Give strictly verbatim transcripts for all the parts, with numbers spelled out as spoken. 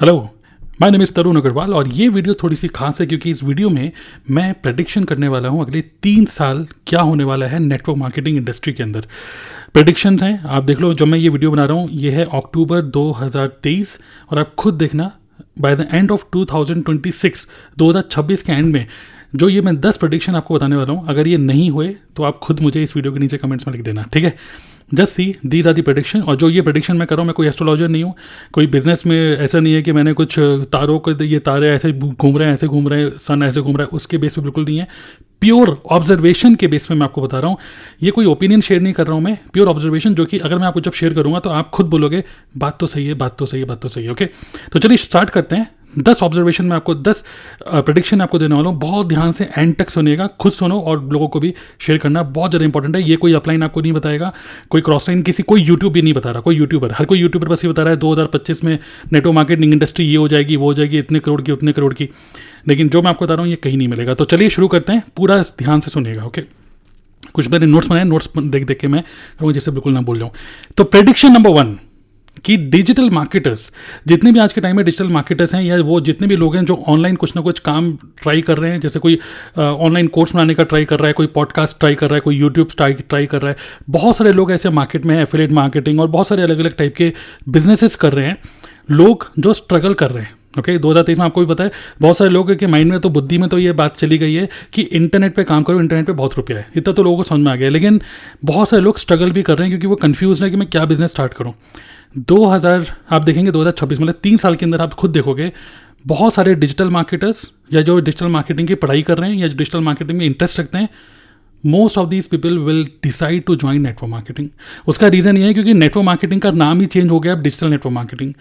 Hello, my name is Tarun Agarwal और ये video थोड़ी सी खास है क्योंकि इस वीडियो में मैं प्रेडिक्शन करने वाला हूँ अगले तीन साल क्या होने वाला है नेटवर्क मार्केटिंग इंडस्ट्री के अंदर। प्रेडिक्शंस हैं, आप देख लो। जब मैं ये वीडियो बना रहा हूँ ये है अक्टूबर दो हज़ार तेईस और आप खुद देखना by the end of two thousand twenty six, दो हज़ार छब्बीस के एंड में जो ये मैं दस प्रेडिक्शन आपको बताने वाला हूँ, अगर ये नहीं हुए तो आप खुद मुझे इस वीडियो के नीचे कमेंट्स में लिख देना, ठीक है। Just see these are the prediction. और जो ये प्रेडिक्शन मैं कर रहा हूँ, मैं कोई एस्ट्रोलॉजर नहीं हूँ, कोई बिजनेस में ऐसा नहीं है कि मैंने कुछ तारों को ये तारे ऐसे घूम रहे हैं ऐसे घूम रहे हैं सन ऐसे घूम रहा है उसके बेस पे बिल्कुल नहीं है। प्योर ऑब्जर्वेशन के बेस पे मैं आपको बता रहा हूँ, ये कोई ओपिनियन शेयर नहीं कर रहा हूँ मैं, प्योर ऑब्जर्वेशन, जो कि अगर मैं आपको जब शेयर करूँगा तो आप खुद बोलोगे बात तो सही है, बात तो सही है, बात तो सही है। ओके, तो चलिए स्टार्ट करते हैं। दस ऑब्जर्वेशन में आपको दस प्रेडिक्शन आपको देने वाला हूँ, बहुत ध्यान से एंड तक सुनिएगा, खुद सुनो और लोगों को भी शेयर करना बहुत ज़्यादा इंपॉर्टेंट है। ये कोई अपलाइन आपको नहीं बताएगा, कोई क्रॉस लाइन, किसी कोई यूट्यूब भी नहीं बता रहा, कोई यूट्यूबर, हर कोई यूट्यूबर बस ये बता रहा है दो हज़ार पच्चीस में नेटवर्क मार्केटिंग इंडस्ट्री ये हो जाएगी, वो हो जाएगी, इतने करोड़ की, उतने करोड़ की, लेकिन जो मैं आपको बता रहा हूँ ये कहीं नहीं मिलेगा। तो चलिए शुरू करते हैं, पूरा ध्यान से सुनिएगा। ओके, कुछ मैंने नोट्स बनाए, नोट्स देख देख के मैं करूँगा जैसे बिल्कुल ना बोल जाऊँ। तो प्रेडिक्शन नंबर वन कि डिजिटल मार्केटर्स, जितने भी आज के टाइम में डिजिटल मार्केटर्स हैं या वो जितने भी लोग हैं जो ऑनलाइन कुछ ना कुछ काम ट्राई कर रहे हैं, जैसे कोई ऑनलाइन कोर्स बनाने का ट्राई कर रहा है, कोई पॉडकास्ट ट्राई कर रहा है, कोई यूट्यूब ट्राई ट्राई कर रहा है, बहुत सारे लोग ऐसे मार्केट में हैं, एफिलिएट मार्केटिंग और बहुत सारे अलग अलग टाइप के बिजनेसेस कर रहे हैं लोग जो स्ट्रगल कर रहे हैं। ओके, दो हज़ार तेईस में आपको भी पता है बहुत सारे लोगों के माइंड में तो, बुद्धि में तो ये बात चली गई है कि इंटरनेट पे काम करो, इंटरनेट पे बहुत रुपया है, इतना तो लोगों को समझ में आ गया, लेकिन बहुत सारे लोग स्ट्रगल भी कर रहे हैं क्योंकि वो कन्फ्यूज है कि मैं क्या बिजनेस स्टार्ट करूँ। दो हज़ार आप देखेंगे दो हज़ार छब्बीस मतलब तीन साल के अंदर आप खुद देखोगे बहुत सारे डिजिटल मार्केटर्स या जो डिजिटल मार्केटिंग की पढ़ाई कर रहे हैं या डिजिटल मार्केटिंग में इंटरेस्ट रखते हैं, most of these people will decide to join network marketing. उसका रीज़न ये है क्योंकि नेटवर्क मार्केटिंग का नाम ही चेंज हो गया अब, digital network marketing.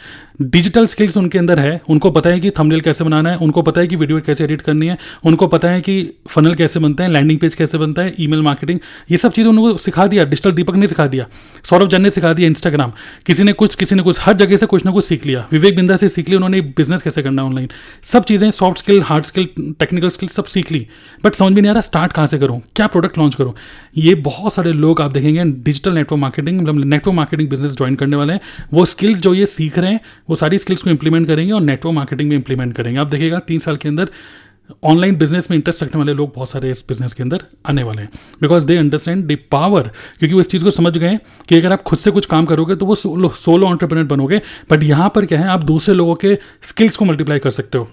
Digital skills उनके अंदर है, उनको पता है कि थंबनेल कैसे बनाना है, उनको पता है कि वीडियो कैसे एडिट करनी है, उनको पता है कि फनल कैसे बनता है, लैंडिंग पेज कैसे बनता है, ईमेल मार्केटिंग, ये सब चीज़ उनको सिखा दिया, डिजिटल दीपक ने सिखा दिया, सौरभ जैन ने सिखा दिया, इंस्टाग्राम, किसी ने कुछ किसी ने कुछ, हर जगह से कुछ ना कुछ सीख लिया, विवेक बिंदा से सीख लिया उन्होंने बिजनेस कैसे करना है ऑनलाइन, सब चीज़ें, soft skill, hard skill, technical skill सब सीख ली, बट समझ में नहीं आ रहा स्टार्ट कहाँ से करूँ, क्या प्रोडक्ट लॉन्च करो। ये बहुत सारे लोग आप देखेंगे डिजिटल नेटवर्क मार्केटिंग मतलब नेटवर्क मार्केटिंग बिजनेस ज्वाइन करने वाले हैं, वो स्किल्स जो ये सीख रहे हैं वो सारी स्किल्स को इंप्लीमेंट करेंगे और नेटवर्क मार्केटिंग में इंप्लीमेंट करेंगे। आप देखिएगा तीन साल के अंदर ऑनलाइन बिजनेस में इंटरेस्ट रखने वाले लोग बहुत सारे इस बिजनेस के अंदर आने वाले हैं, because they understand the power, क्योंकि वो इस चीज़ को समझ गए कि अगर आप खुद से कुछ काम करोगे तो वो सोलो सोलो एंटरप्रेन्योर बनोगे, बट यहाँ पर क्या है आप दूसरे लोगों के स्किल्स को मल्टीप्लाई कर सकते हो।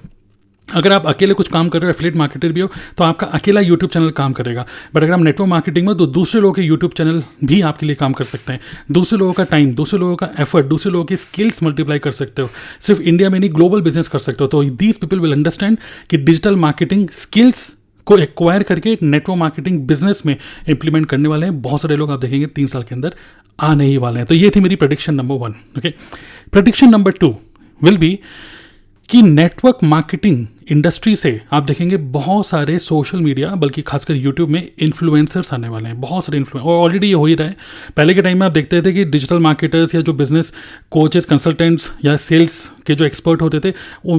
अगर आप अकेले कुछ काम कर रहे हो, एफिलिएट मार्केटर भी हो, तो आपका अकेला यूट्यूब चैनल काम करेगा, बट अगर आप नेटवर्क मार्केटिंग में तो दूसरे लोगों के यूट्यूब चैनल भी आपके लिए काम कर सकते हैं, दूसरे लोगों का टाइम, दूसरे लोगों का एफर्ट, दूसरे लोगों की स्किल्स मल्टीप्लाई कर सकते हो, सिर्फ इंडिया में नहीं ग्लोबल बिजनेस कर सकते हो। तो दीज पीपल विल अंडरस्टैंड कि डिजिटल मार्केटिंग स्किल्स को एक्वायर करके नेटवर्क मार्केटिंग बिजनेस में इंप्लीमेंट करने वाले हैं बहुत सारे लोग, आप देखेंगे तीन साल के अंदर आने ही वाले हैं। तो ये थी मेरी prediction number one. Okay, prediction number two will be कि नेटवर्क मार्केटिंग इंडस्ट्री से आप देखेंगे बहुत सारे सोशल मीडिया, बल्कि खासकर यूट्यूब में इन्फ्लुएंसर्स आने वाले हैं, बहुत सारे इन्फ्लुएंसर, और ऑलरेडी ये हो ही रहा है। पहले के टाइम में आप देखते थे कि डिजिटल मार्केटर्स या जो बिजनेस कोचेस, कंसल्टेंट्स या सेल्स के जो एक्सपर्ट होते थे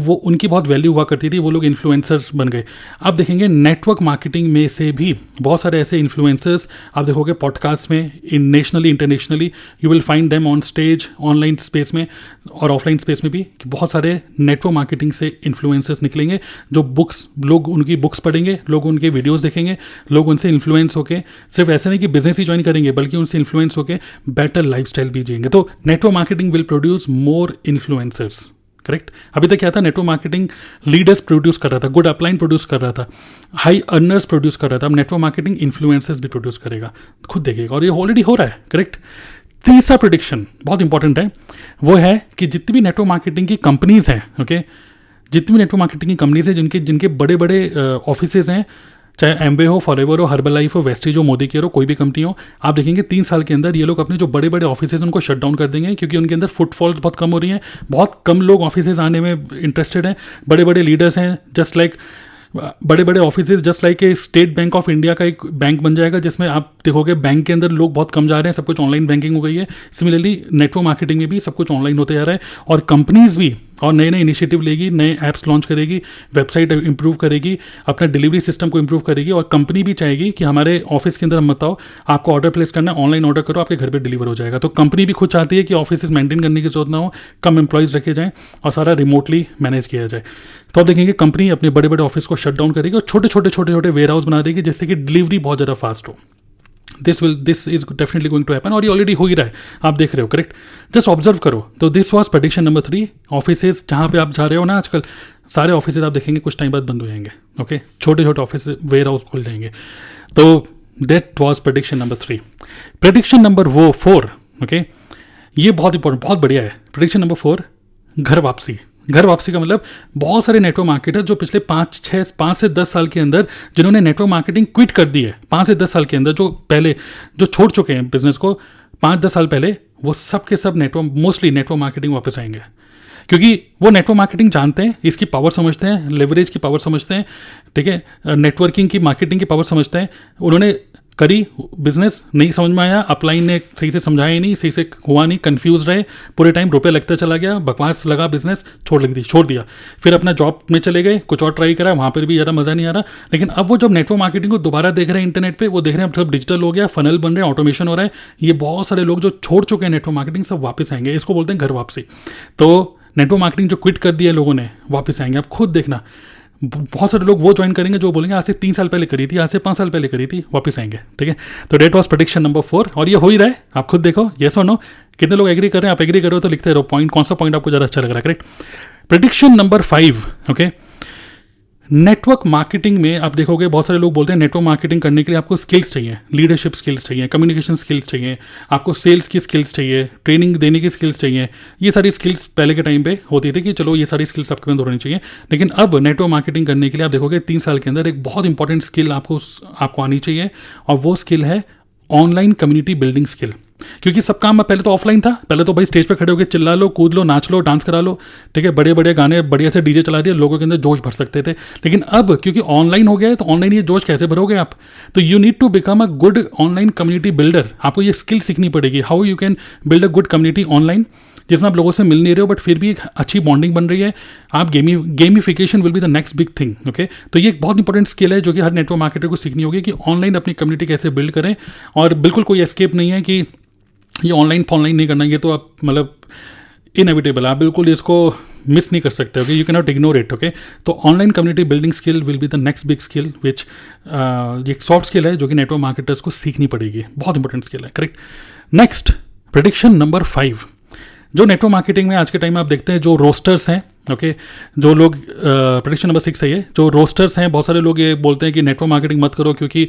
वो उनकी बहुत वैल्यू हुआ करती थी, वो लोग इन्फ्लुएंसर्स बन गए। आप देखेंगे नेटवर्क मार्केटिंग में से भी बहुत सारे ऐसे इन्फ्लुएंसर्स आप देखोगे पॉडकास्ट में, in nationally internationally you will find them on stage, online space में और ऑफलाइन स्पेस में भी, कि बहुत सारे नेटवर्क मार्केटिंग से इन्फ्लुएंसर्स निकलेंगे, जो बुक्स, लोग उनकी बुक्स पढ़ेंगे, लोग उनके वीडियोस देखेंगे, लोग उनसे इन्फ्लुएंस होके सिर्फ ऐसे नहीं कि बिजनेस ही ज्वाइन करेंगे बल्कि उनसे इन्फ्लुएंस होके बेटर लाइफस्टाइल भी जिएंगे। तो network marketing will produce more influencers, correct. अभी तक क्या था, नेटवर्क मार्केटिंग लीडर्स प्रोड्यूस कर रहा था, गुड अपलाइन प्रोड्यूस कर रहा था, हाई अर्नर्स प्रोड्यूस कर रहा था, अब नेटवर्क मार्केटिंग इन्फ्लुएंसर्स भी प्रोड्यूस करेगा, खुद देखिएगा, और ये ऑलरेडी हो रहा है, करेक्ट। तीसरा प्रेडिक्शन बहुत इंपॉर्टेंट है, वो है कि जितनी भी नेटवर्क मार्केटिंग की कंपनीज हैं, ओके, जितनी भी नेटवर्क मार्केटिंग की कंपनीज हैं जिनके जिनके बड़े बड़े ऑफिसेज हैं, चाहे एम्बे हो, फॉरएवर हो, हर्बल लाइफ हो, वेस्टेज हो, मोदी केयर हो, कोई भी कंपनी हो, आप देखेंगे तीन साल के अंदर ये लोग अपने जो बड़े बड़े ऑफिसेज उनको शट डाउन कर देंगे, क्योंकि उनके अंदर फुटफॉल्स बहुत कम हो रही हैं, बहुत कम लोग ऑफिसेज आने में इंटरेस्टेड हैं, बड़े बड़े लीडर्स हैं, जस्ट लाइक बड़े बड़े ऑफिसेज, जस्ट लाइक एक स्टेट बैंक ऑफ इंडिया का एक बैंक बन जाएगा जिसमें आप देखोगे बैंक के अंदर लोग बहुत कम जा रहे हैं, सब कुछ ऑनलाइन बैंकिंग हो गई है। सिमिलरली नेटवर्क मार्केटिंग में भी सब कुछ ऑनलाइन होते जा रहा है और कंपनीज भी और नए नए इनिशिएटिव लेगी, नए ऐप्स लॉन्च करेगी, वेबसाइट इंप्रूव करेगी, अपना डिलीवरी सिस्टम को इंप्रूव करेगी, और कंपनी भी चाहेगी कि हमारे ऑफिस के अंदर मत आओ, आपको ऑर्डर प्लेस करना है, ऑनलाइन ऑर्डर करो, आपके घर पे डिलीवर हो जाएगा। तो कंपनी भी खुद चाहती है कि ऑफिस मेंटेन करने की जरूरत ना हो, कम एम्प्लॉयज़ रखे जाएँ और सारा रिमोटली मैनेज किया जाए। तो आप देखेंगे कंपनी अपने बड़े बड़े ऑफिस को शट डाउन करेगी और छोटे छोटे छोटे छोटे वेयर हाउस बना देगी जिससे कि डिलीवरी बहुत ज़्यादा फास्ट हो। This will this is definitely going to happen, और ये ऑलरेडी हो ही रहा है, आप देख रहे हो, करेक्ट? जस्ट ऑब्जर्व करो। तो this was prediction number three. Offices जहाँ पे आप जा रहे हो ना आजकल, सारे ऑफिसेज आप देखेंगे कुछ टाइम बाद बंद हो जाएंगे, ओके, छोटे छोटे ऑफिस वेयर हाउस खुल जाएंगे। तो that was prediction number three. Prediction number वो फोर, ओके, ये बहुत इंपॉर्टेंट, बहुत बढ़िया है। प्रेडिक्शन नंबर फोर, घर वापसी। घर वापसी का मतलब बहुत सारे नेटवर्क मार्केटर्स जो पिछले पाँच छः पाँच से दस साल के अंदर जिन्होंने नेटवर्क मार्केटिंग क्विट कर दी है, पाँच से दस साल के अंदर जो पहले जो छोड़ चुके हैं बिजनेस को पाँच दस साल पहले, वो सब के सब नेटवर्क मोस्टली नेटवर्क मार्केटिंग वापस आएंगे, क्योंकि वो नेटवर्क मार्केटिंग जानते हैं, इसकी पावर समझते हैं, लेवरेज की पावर समझते हैं, ठीक है, नेटवर्किंग की, मार्केटिंग की पावर समझते हैं। उन्होंने करी बिजनेस, नहीं समझ में आया, अपलाइन ने सही से समझाया नहीं, सही से हुआ नहीं, कंफ्यूज रहे पूरे टाइम, रुपये लगता चला गया, बकवास लगा बिजनेस, छोड़ लग दी छोड़ दिया। फिर अपना जॉब में चले गए, कुछ और ट्राई करा, वहाँ पर भी ज़्यादा मज़ा नहीं आ रहा। लेकिन अब वो जब नेटवर्क मार्केटिंग को दोबारा देख रहे हैं इंटरनेट पे, वो देख रहे हैं सब डिजिटल हो गया, फनल बन रहे हैं, ऑटोमेशन हो रहा है, ये बहुत सारे लोग जो छोड़ चुके हैं नेटवर्क मार्केटिंग सब वापस आएंगे। इसको बोलते हैं घर वापसी। तो नेटवर्क मार्केटिंग जो क्विट कर दी है लोगों ने, वापस आएंगे। आप खुद देखना, बहुत सारे लोग वो ज्वाइन करेंगे जो बोलेंगे आज से तीन साल पहले करी थी, आज से पाँच साल पहले करी थी, वापस आएंगे, ठीक है। तो that was prediction number four, और ये हो ही रहा है, आप खुद देखो, येस और नो, कितने लोग एग्री कर रहे हैं। आप एग्री करो तो लिखते रहो पॉइंट, कौन सा पॉइंट आपको ज़्यादा अच्छा लग रहा है, correct. Prediction number five, okay, network marketing में आप देखोगे बहुत सारे लोग बोलते हैं नेटवर्क मार्केटिंग करने के लिए आपको स्किल्स चाहिए, लीडरशिप स्किल्स चाहिए, कम्युनिकेशन स्किल्स चाहिए, आपको सेल्स की स्किल्स चाहिए, ट्रेनिंग देने की स्किल्स चाहिए। ये सारी स्किल्स पहले के टाइम पे होती थी कि चलो ये सारी स्किल्स आपके अंदर होनी चाहिए, लेकिन अब नेटवर्क मार्केटिंग करने के लिए आप देखोगे तीन साल के अंदर एक बहुत इंपॉर्टेंट स्किल आपको आपको आनी चाहिए, और वो स्किल है ऑनलाइन कम्युनिटी बिल्डिंग स्किल। क्योंकि सब काम पहले तो ऑफलाइन था, पहले तो भाई स्टेज पर खड़े होकर चिल्ला लो, कूद लो, नाच लो, डांस करा लो, ठीक है, बड़े बड़े गाने, बढ़िया से डीजे चला दिए, लोगों के अंदर जोश भर सकते थे। लेकिन अब क्योंकि ऑनलाइन हो गया है, तो ऑनलाइन ये जोश कैसे भरोगे आप? तो you need to become a good online community builder. आपको ये स्किल सीखनी पड़ेगी, how you can build a good community online, जिसमें आप लोगों से मिल नहीं रहे हो बट फिर भी एक अच्छी बॉन्डिंग बन रही है। आप गेमी gamification will be the next big thing, okay. तो ये एक बहुत इंपॉर्टेंट स्किल है जो कि हर नेटवर्क मार्केटर को सीखनी होगी कि ऑनलाइन अपनी कम्युनिटी कैसे बिल्ड करें, और बिल्कुल कोई एस्केप नहीं है कि ये ऑनलाइन फॉनलाइन नहीं करना, ये तो आप मतलब इनएविटेबल, आप बिल्कुल इसको मिस नहीं कर सकते, okay, you can not ignore it, okay. तो online community building skill will be the next big skill which एक सॉफ्ट स्किल है जो कि नेटवर्क मार्केटर्स को सीखनी पड़ेगी, बहुत इंपॉर्टेंट स्किल है, correct. Next prediction number five, जो नेटवर्क मार्केटिंग में आज के टाइम में आप देखते हैं जो रोस्टर्स हैं, ओके okay, जो लोग प्रेडिक्शन नंबर सिक्स है ये, जो रोस्टर्स हैं, बहुत सारे लोग ये बोलते हैं कि नेटवर्क मार्केटिंग मत करो क्योंकि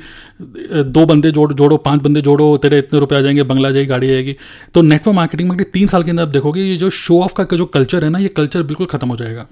दो बंदे जोड़ जोड़ो पांच बंदे जोड़ो, तेरे इतने रुपए आ जाएंगे, बंगला जाएगी, गाड़ी जाएगी। तो नेटवर्क मार्केटिंग में तीन साल के अंदर आप देखोगे ये जो शो ऑफ का जो कल्चर है ना, ये कल्चर बिल्कुल खत्म हो जाएगा,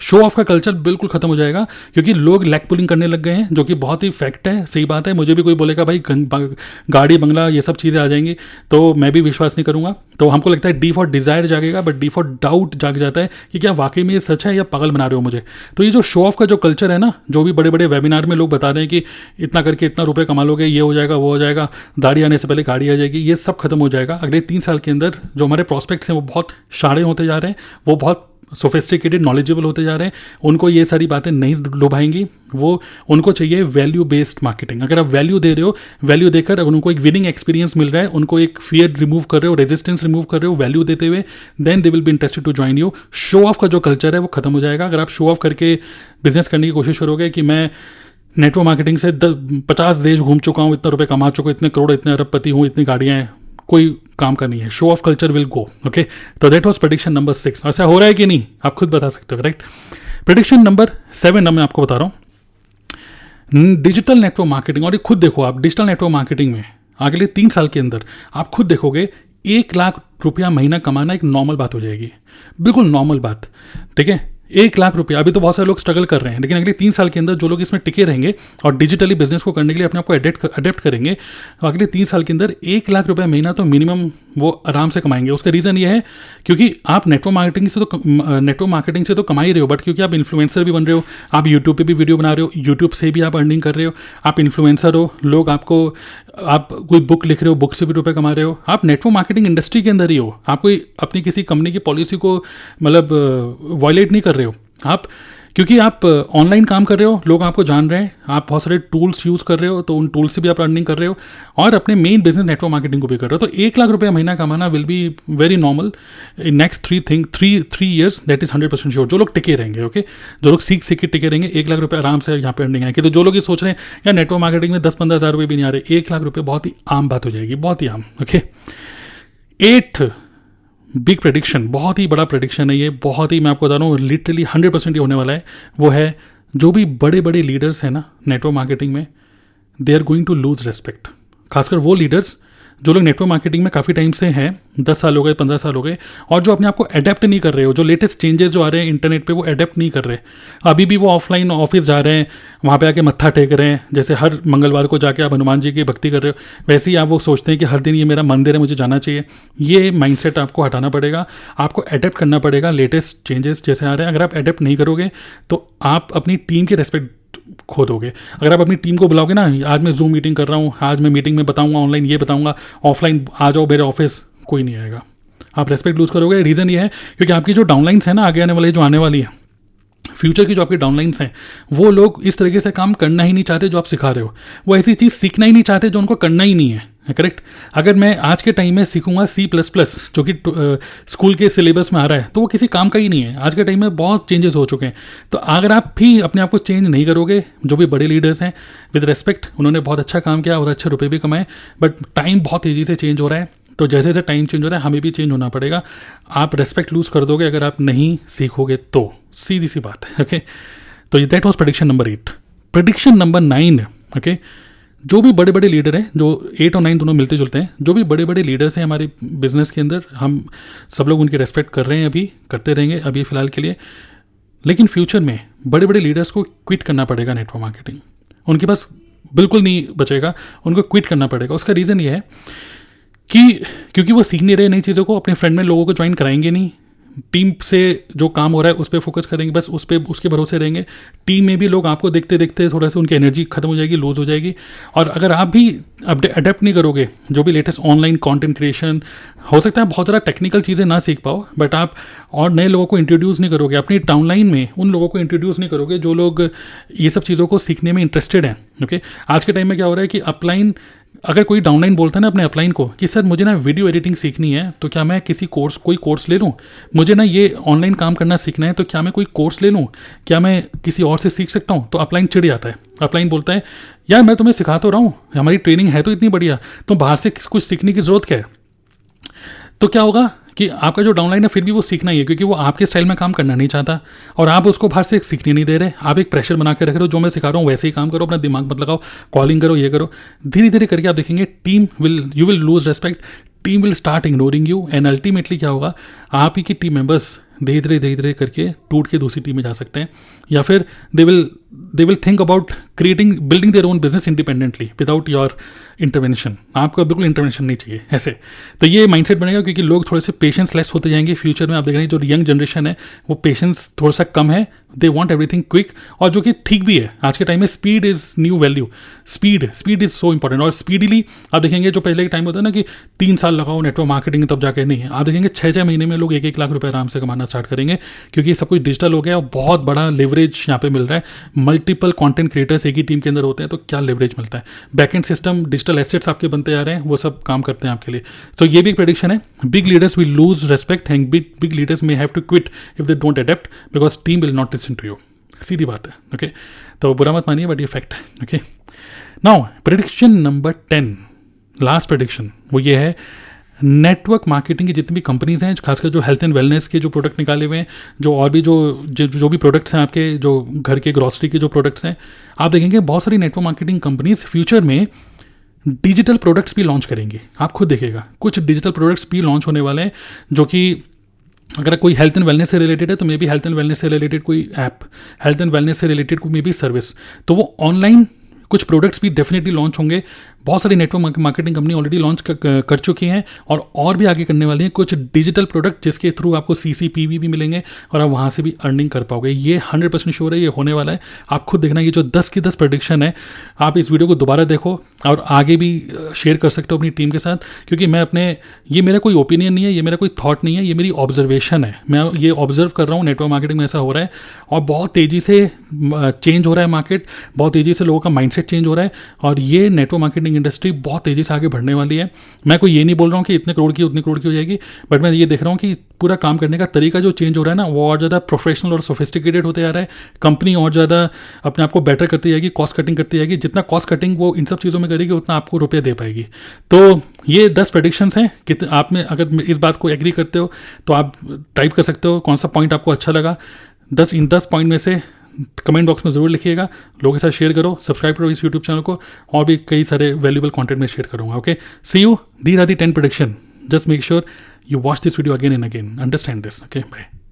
शो ऑफ का कल्चर बिल्कुल खत्म हो जाएगा, क्योंकि लोग लेग पुलिंग करने लग गए हैं, जो कि बहुत ही फैक्ट है, सही बात है। मुझे भी कोई बोलेगा भाई गाड़ी बंगला ये सब चीज़ें आ जाएंगी तो मैं भी विश्वास नहीं करूँगा। तो हमको लगता है डी फॉर डिज़ायर जागेगा, बट डी फॉर डाउट जाग जाता है कि क्या वाकई में ये सच है या पागल बना रहे हो मुझे। तो ये जो शो ऑफ का जो कल्चर है ना, जो भी बड़े बड़े वेबिनार में लोग बता रहे हैं कि इतना करके इतना रुपये कमा लोगे, ये हो जाएगा, वो हो जाएगा, दाढ़ी आने से पहले गाड़ी आ जाएगी, ये सब खत्म हो जाएगा। अगले तीन साल के अंदर जो हमारे प्रॉस्पेक्ट्स हैं वो बहुत शाणे होते जा रहे हैं, वो बहुत सोफिस्टिकेटेड नॉलेजेबल होते जा रहे हैं, उनको ये सारी बातें नहीं लुभाएंगी, वो उनको चाहिए वैल्यू बेस्ड मार्केटिंग। अगर आप वैल्यू दे रहे हो, वैल्यू देकर अगर उनको एक विनिंग एक्सपीरियंस मिल रहा है, उनको एक फियर रिमूव कर रहे हो, रेजिस्टेंस रिमूव कर रहे हो वैल्यू देते हुए, then they will be interested to join you. Show off का जो कल्चर है वो खत्म हो जाएगा। अगर आप शो ऑफ करके बिजनेस करने की कोशिश करोगे कि मैं नेटवर्क मार्केटिंग से पचास देश घूम चुका हूँ, इतना रुपये कमा चुका हूँ, इतने करोड़, इतने अरबपति हूँ, इतनी गाड़ियाँ हैं, कोई काम का नहीं है, show off culture will go, okay. तो that was prediction number six. ऐसा हो रहा है कि नहीं आप खुद बता सकते हो, करेक्ट। प्रेडिक्शन नंबर सेवन मैं आपको बता रहा हूँ, डिजिटल नेटवर्क मार्केटिंग। और ये खुद देखो आप, डिजिटल नेटवर्क मार्केटिंग में अगले तीन साल के अंदर आप खुद देखोगे एक लाख रुपया महीना कमाना एक नॉर्मल बात हो जाएगी, बिल्कुल नॉर्मल बात, ठीक है। एक लाख रुपया अभी तो बहुत सारे लोग स्ट्रगल कर रहे हैं, लेकिन अगले तीन साल के अंदर जो लोग इसमें टिके रहेंगे और डिजिटली बिजनेस को करने के लिए अपने आप को अडेप्ट करेंगे, तो अगले तीन साल के अंदर एक लाख रुपया महीना तो मिनिमम वो आराम से कमाएंगे। उसका रीज़न ये है क्योंकि आप नेटवर्क मार्केटिंग से तो नेटवर्क मार्केटिंग से तो कमा ही रहे हो, बट क्योंकि आप इन्फ्लुएंसर भी बन रहे हो, आप यूट्यूब पे भी वीडियो बना रहे हो, यूट्यूब से भी आप अर्निंग कर रहे हो, आप इन्फ्लुएंसर हो, लोग आपको आप कोई बुक लिख रहे हो, बुक से भी रुपए कमा रहे हो, आप नेटवर्क मार्केटिंग इंडस्ट्री के अंदर ही हो, आप कोई अपनी किसी कंपनी की पॉलिसी को मतलब वायलेट नहीं कर रहे हो आप, क्योंकि आप ऑनलाइन काम कर रहे हो, लोग आपको जान रहे हैं, आप बहुत सारे टूल्स यूज़ कर रहे हो, तो उन टूल्स से भी आप अर्निंग कर रहे हो और अपने मेन बिजनेस नेटवर्क मार्केटिंग को भी कर रहे हो। तो एक लाख रुपये महीना कमाना will be very normal in next three thing three three years, that is hundred percent sure. जो लोग टिके रहेंगे, ओके okay? जो लोग सीख सीख के टिके रहेंगे, एक लाख रुपये आराम से यहाँ पर अर्निंग आएगी। तो जो लोग ये सोच रहे हैं यार नेटवर्क मार्केटिंग में दस पंद्रह हज़ार रुपये भी नहीं आ रहे, एक लाख रुपये बहुत ही आम बात हो जाएगी, बहुत ही आम। ओके, एट्थ बिग प्रेडिक्शन, बहुत ही बड़ा प्रेडिक्शन है ये, बहुत ही, मैं आपको बता रहा हूँ लिटरली हंड्रेड परसेंट ये होने वाला है। वो है जो भी बड़े बड़े लीडर्स हैं ना नेटवर्क मार्केटिंग में, they are going to lose respect. खासकर वो लीडर्स जो लोग नेटवर्क मार्केटिंग में काफ़ी टाइम से हैं, दस साल हो गए, पंद्रह साल हो गए, और जो अपने आप को अडेप्ट नहीं कर रहे हो, जो लेटेस्ट चेंजेस जो आ रहे हैं इंटरनेट पे वो अडेप्ट नहीं कर रहे। अभी भी वो ऑफलाइन ऑफिस जा रहे हैं, वहाँ पे आके मत्था टेक रहे हैं, जैसे हर मंगलवार को जाके आप हनुमान जी की भक्ति कर रहे हो, वैसे ही आप वो सोचते हैं कि हर दिन ये मेरा मंदिर है, मुझे जाना चाहिए। ये माइंडसेट आपको हटाना पड़ेगा, आपको अडेप्ट करना पड़ेगा लेटेस्ट चेंजेस जैसे आ रहे हैं। अगर आप अडेप्ट नहीं करोगे तो आप अपनी टीम की रेस्पेक्ट खो दोगे। अगर आप अपनी टीम को बुलाओगे ना, आज मैं जूम मीटिंग कर रहा हूँ, आज मैं मीटिंग में बताऊँगा, ऑनलाइन ये बताऊँगा, ऑफलाइन आ जाओ मेरे ऑफिस, कोई नहीं आएगा, आप रेस्पेक्ट लूज करोगे। रीज़न ये है क्योंकि आपकी जो डाउनलाइंस है ना, आगे आने वाले जो आने वाली है फ्यूचर की जो आपकी डाउनलाइंस हैं, वो लोग इस तरीके से काम करना ही नहीं चाहते जो आप सिखा रहे हो, वो ऐसी चीज़ सीखना ही नहीं चाहते जो उनको करना ही नहीं है। करेक्ट, अगर मैं आज के टाइम में सीखूंगा सी प्लस प्लस जो कि स्कूल के सिलेबस में आ रहा है, तो वो किसी काम का ही नहीं है। आज के टाइम में बहुत चेंजेस हो चुके हैं। तो अगर आप भी अपने आप को चेंज नहीं करोगे, जो भी बड़े लीडर्स हैं विद रेस्पेक्ट, उन्होंने बहुत अच्छा काम किया और अच्छे रुपये भी कमाए, बट टाइम बहुत तेज़ी से चेंज हो रहा है। तो जैसे जैसे टाइम चेंज हो रहा है हमें भी चेंज होना पड़ेगा। आप रेस्पेक्ट लूज़ कर दोगे अगर आप नहीं सीखोगे तो, सीधी सी बात है। ओके, तो that was prediction number eight. Prediction number nine, okay, जो भी बड़े बड़े लीडर हैं, जो एट और नाइन दोनों मिलते जुलते हैं, जो भी बड़े बड़े लीडर्स हैं हमारे बिजनेस के अंदर, हम सब लोग उनकी रेस्पेक्ट कर रहे हैं, अभी करते रहेंगे अभी फ़िलहाल के लिए, लेकिन फ्यूचर में बड़े बड़े लीडर्स को क्विट करना पड़ेगा नेटवर्क मार्केटिंग, उनके पास बिल्कुल नहीं बचेगा, उनको क्विट करना पड़ेगा। उसका रीज़न ये है कि क्योंकि वो सीख नहीं रहे नई चीज़ों को, अपने फ्रेंड में लोगों को ज्वाइन कराएंगे नहीं, टीम से जो काम हो रहा है उस पर फोकस करेंगे, बस उस पर उसके भरोसे रहेंगे। टीम में भी लोग आपको देखते देखते थोड़ा सा उनकी एनर्जी खत्म हो जाएगी, लूज हो जाएगी। और अगर आप भी अडेप्ट नहीं करोगे जो भी लेटेस्ट ऑनलाइन कंटेंट क्रिएशन, हो सकता है बहुत सारा टेक्निकल चीज़ें ना सीख पाओ, बट आप और नए लोगों को इंट्रोड्यूस नहीं करोगे, अपनी टाउनलाइन में उन लोगों को इंट्रोड्यूस नहीं करोगे जो लोग ये सब चीज़ों को सीखने में इंटरेस्टेड हैं। ओके, आज के टाइम में क्या हो रहा है कि अपलाइन, अगर कोई डाउनलाइन बोलता है ना अपने अपलाइन को कि सर मुझे ना वीडियो एडिटिंग सीखनी है, तो क्या मैं किसी कोर्स कोई कोर्स ले लूँ, मुझे ना ये ऑनलाइन काम करना सीखना है, तो क्या मैं कोई कोर्स ले लूँ, क्या मैं किसी और से सीख सकता हूँ। तो अपलाइन चिढ़ जाता है, अपलाइन बोलता है यार मैं तुम्हें सिखा तो रहा हूँ, हमारी ट्रेनिंग है तो इतनी बढ़िया, तो बाहर से कुछ सीखने की ज़रूरत क्या है। तो क्या होगा कि आपका जो डाउनलाइन है फिर भी वो सीखना ही है, क्योंकि वो आपके स्टाइल में काम करना नहीं चाहता और आप उसको बाहर से सीखने नहीं दे रहे। आप एक प्रेशर बना के रख रहे हो, जो मैं सिखा रहा हूँ वैसे ही काम करो, अपना दिमाग मत लगाओ, कॉलिंग करो, ये करो। धीरे धीरे करके आप देखेंगे team will you will lose respect, team will start ignoring you, and ultimately क्या होगा, आप ही की टीम मेंबर्स धीरे धीरे धीरे धीरे करके टूट के दूसरी टीम में जा सकते हैं, या फिर they will they will think about creating building their own business independently without your intervention. आपको बिल्कुल इंटरवेंशन नहीं चाहिए ऐसे। तो ये माइंडसेट बनेगा, क्योंकि लोग थोड़े से पेशेंस लेस होते जाएंगे फ्यूचर में। आप देख रहे हैं जो यंग जनरेशन है वो पेशेंस थोड़ा सा कम है, दे वॉन्ट एवरीथिंग क्विक, और जो कि ठीक भी है। आज के टाइम में speed is new value, speed speed is so important. और स्पीडली आप देखेंगे, जो पहले के टाइम होता है ना कि तीन साल लगाओ नेटवर्क मार्केटिंग तब जाके, नहीं, आप देखेंगे छः छः महीने में लोग एक एक लाख रुपये आराम से कमाना स्टार्ट करेंगे, क्योंकि ये सब कुछ डिजिटल हो गया और बहुत बड़ा लेवरेज यहाँ पे मिल रहा है। मल्टीपल कंटेंट क्रिएटर्स एक ही टीम के अंदर होते हैं तो क्या लेवरेज मिलता है, बैकएंड सिस्टम, डिजिटल एसेट्स आपके बनते जा रहे हैं, वो सब काम करते हैं आपके लिए। तो ये भी एक प्रेडिक्शन है, big leaders will lose respect and big big leaders may have to quit if they don't adapt because team will not listen to you. सीधी बात है, ओके, तो बुरा मत मानिए बट ये फैक्ट है। Okay, now prediction number ten, last prediction, वो ये है नेटवर्क मार्केटिंग की जितनी भी कंपनीज़ हैं, खासकर जो हेल्थ एंड वेलनेस के जो प्रोडक्ट निकाले हुए हैं, जो और भी जो जो, जो भी प्रोडक्ट्स हैं आपके, जो घर के ग्रॉसरी के जो प्रोडक्ट्स हैं, आप देखेंगे बहुत सारी नेटवर्क मार्केटिंग कंपनीज़ फ्यूचर में डिजिटल प्रोडक्ट्स भी लॉन्च करेंगी। आप खुद देखिएगा कुछ डिजिटल प्रोडक्ट्स भी लॉन्च होने वाले हैं, जो कि अगर कोई हेल्थ एंड वेलनेस से रिलेटेड है तो maybe health and wellness से रिलेटेड कोई ऐप, हेल्थ एंड वेलनेस से रिलेटेड कोई मे बी सर्विस, तो वो ऑनलाइन कुछ प्रोडक्ट्स भी डेफिनेटली लॉन्च होंगे। बहुत सारी network marketing company already launch कर, कर चुकी हैं और और भी आगे करने वाली हैं कुछ डिजिटल प्रोडक्ट जिसके थ्रू आपको सीसीपीवी भी मिलेंगे और आप वहाँ से भी अर्निंग कर पाओगे। ये हंड्रेड परसेंट श्योर है, ये होने वाला है। आप खुद देखना, ये जो दस की दस प्रेडिक्शन है, आप इस वीडियो को दोबारा देखो और आगे भी शेयर कर सकते हो अपनी टीम के साथ, क्योंकि मैं अपने, ये मेरा कोई ओपिनियन नहीं है, ये मेरा कोई थॉट नहीं है, ये मेरी ऑब्जर्वेशन है। मैं ये ऑब्जर्व कर रहा हूँ नेटवर्क मार्केटिंग में ऐसा हो रहा है और बहुत तेज़ी से चेंज हो रहा है मार्केट, बहुत तेज़ी से लोगों का माइंडसेट चेंज हो रहा है और ये नेटवर्क मार्केटिंग इंडस्ट्री बहुत तेज़ी से आगे बढ़ने वाली है। मैं कोई ये नहीं बोल रहा हूँ कि इतने करोड़ की उतने करोड़ की हो जाएगी, बट मैं ये देख रहा हूँ कि पूरा काम करने का तरीका जो चेंज हो रहा है ना, वो और ज़्यादा प्रोफेशनल और सोफिस्टिकेटेड होते जा रहा है। कंपनी और ज़्यादा अपने आप को बेटर करती जाएगी, कॉस्ट कटिंग करती जाएगी, जितना कॉस्ट कटिंग वो इन सब चीज़ों में करेगी उतना आपको रुपये दे पाएगी। तो ये दस प्रेडिक्शंस हैं कि आप में अगर इस बात को एग्री करते हो तो आप टाइप कर सकते हो कौन सा पॉइंट आपको अच्छा लगा। दस इन दस पॉइंट में से कमेंट बॉक्स में ज़रूर लिखिएगा, लोगों के साथ शेयर करो, सब्सक्राइब करो इस यूट्यूब चैनल को और भी कई सारे वैल्यूबल कॉन्टेंट में शेयर करूँगा। Okay, see you. These are the ten prediction. Just make sure you watch this video again and again. Understand this. Okay, bye.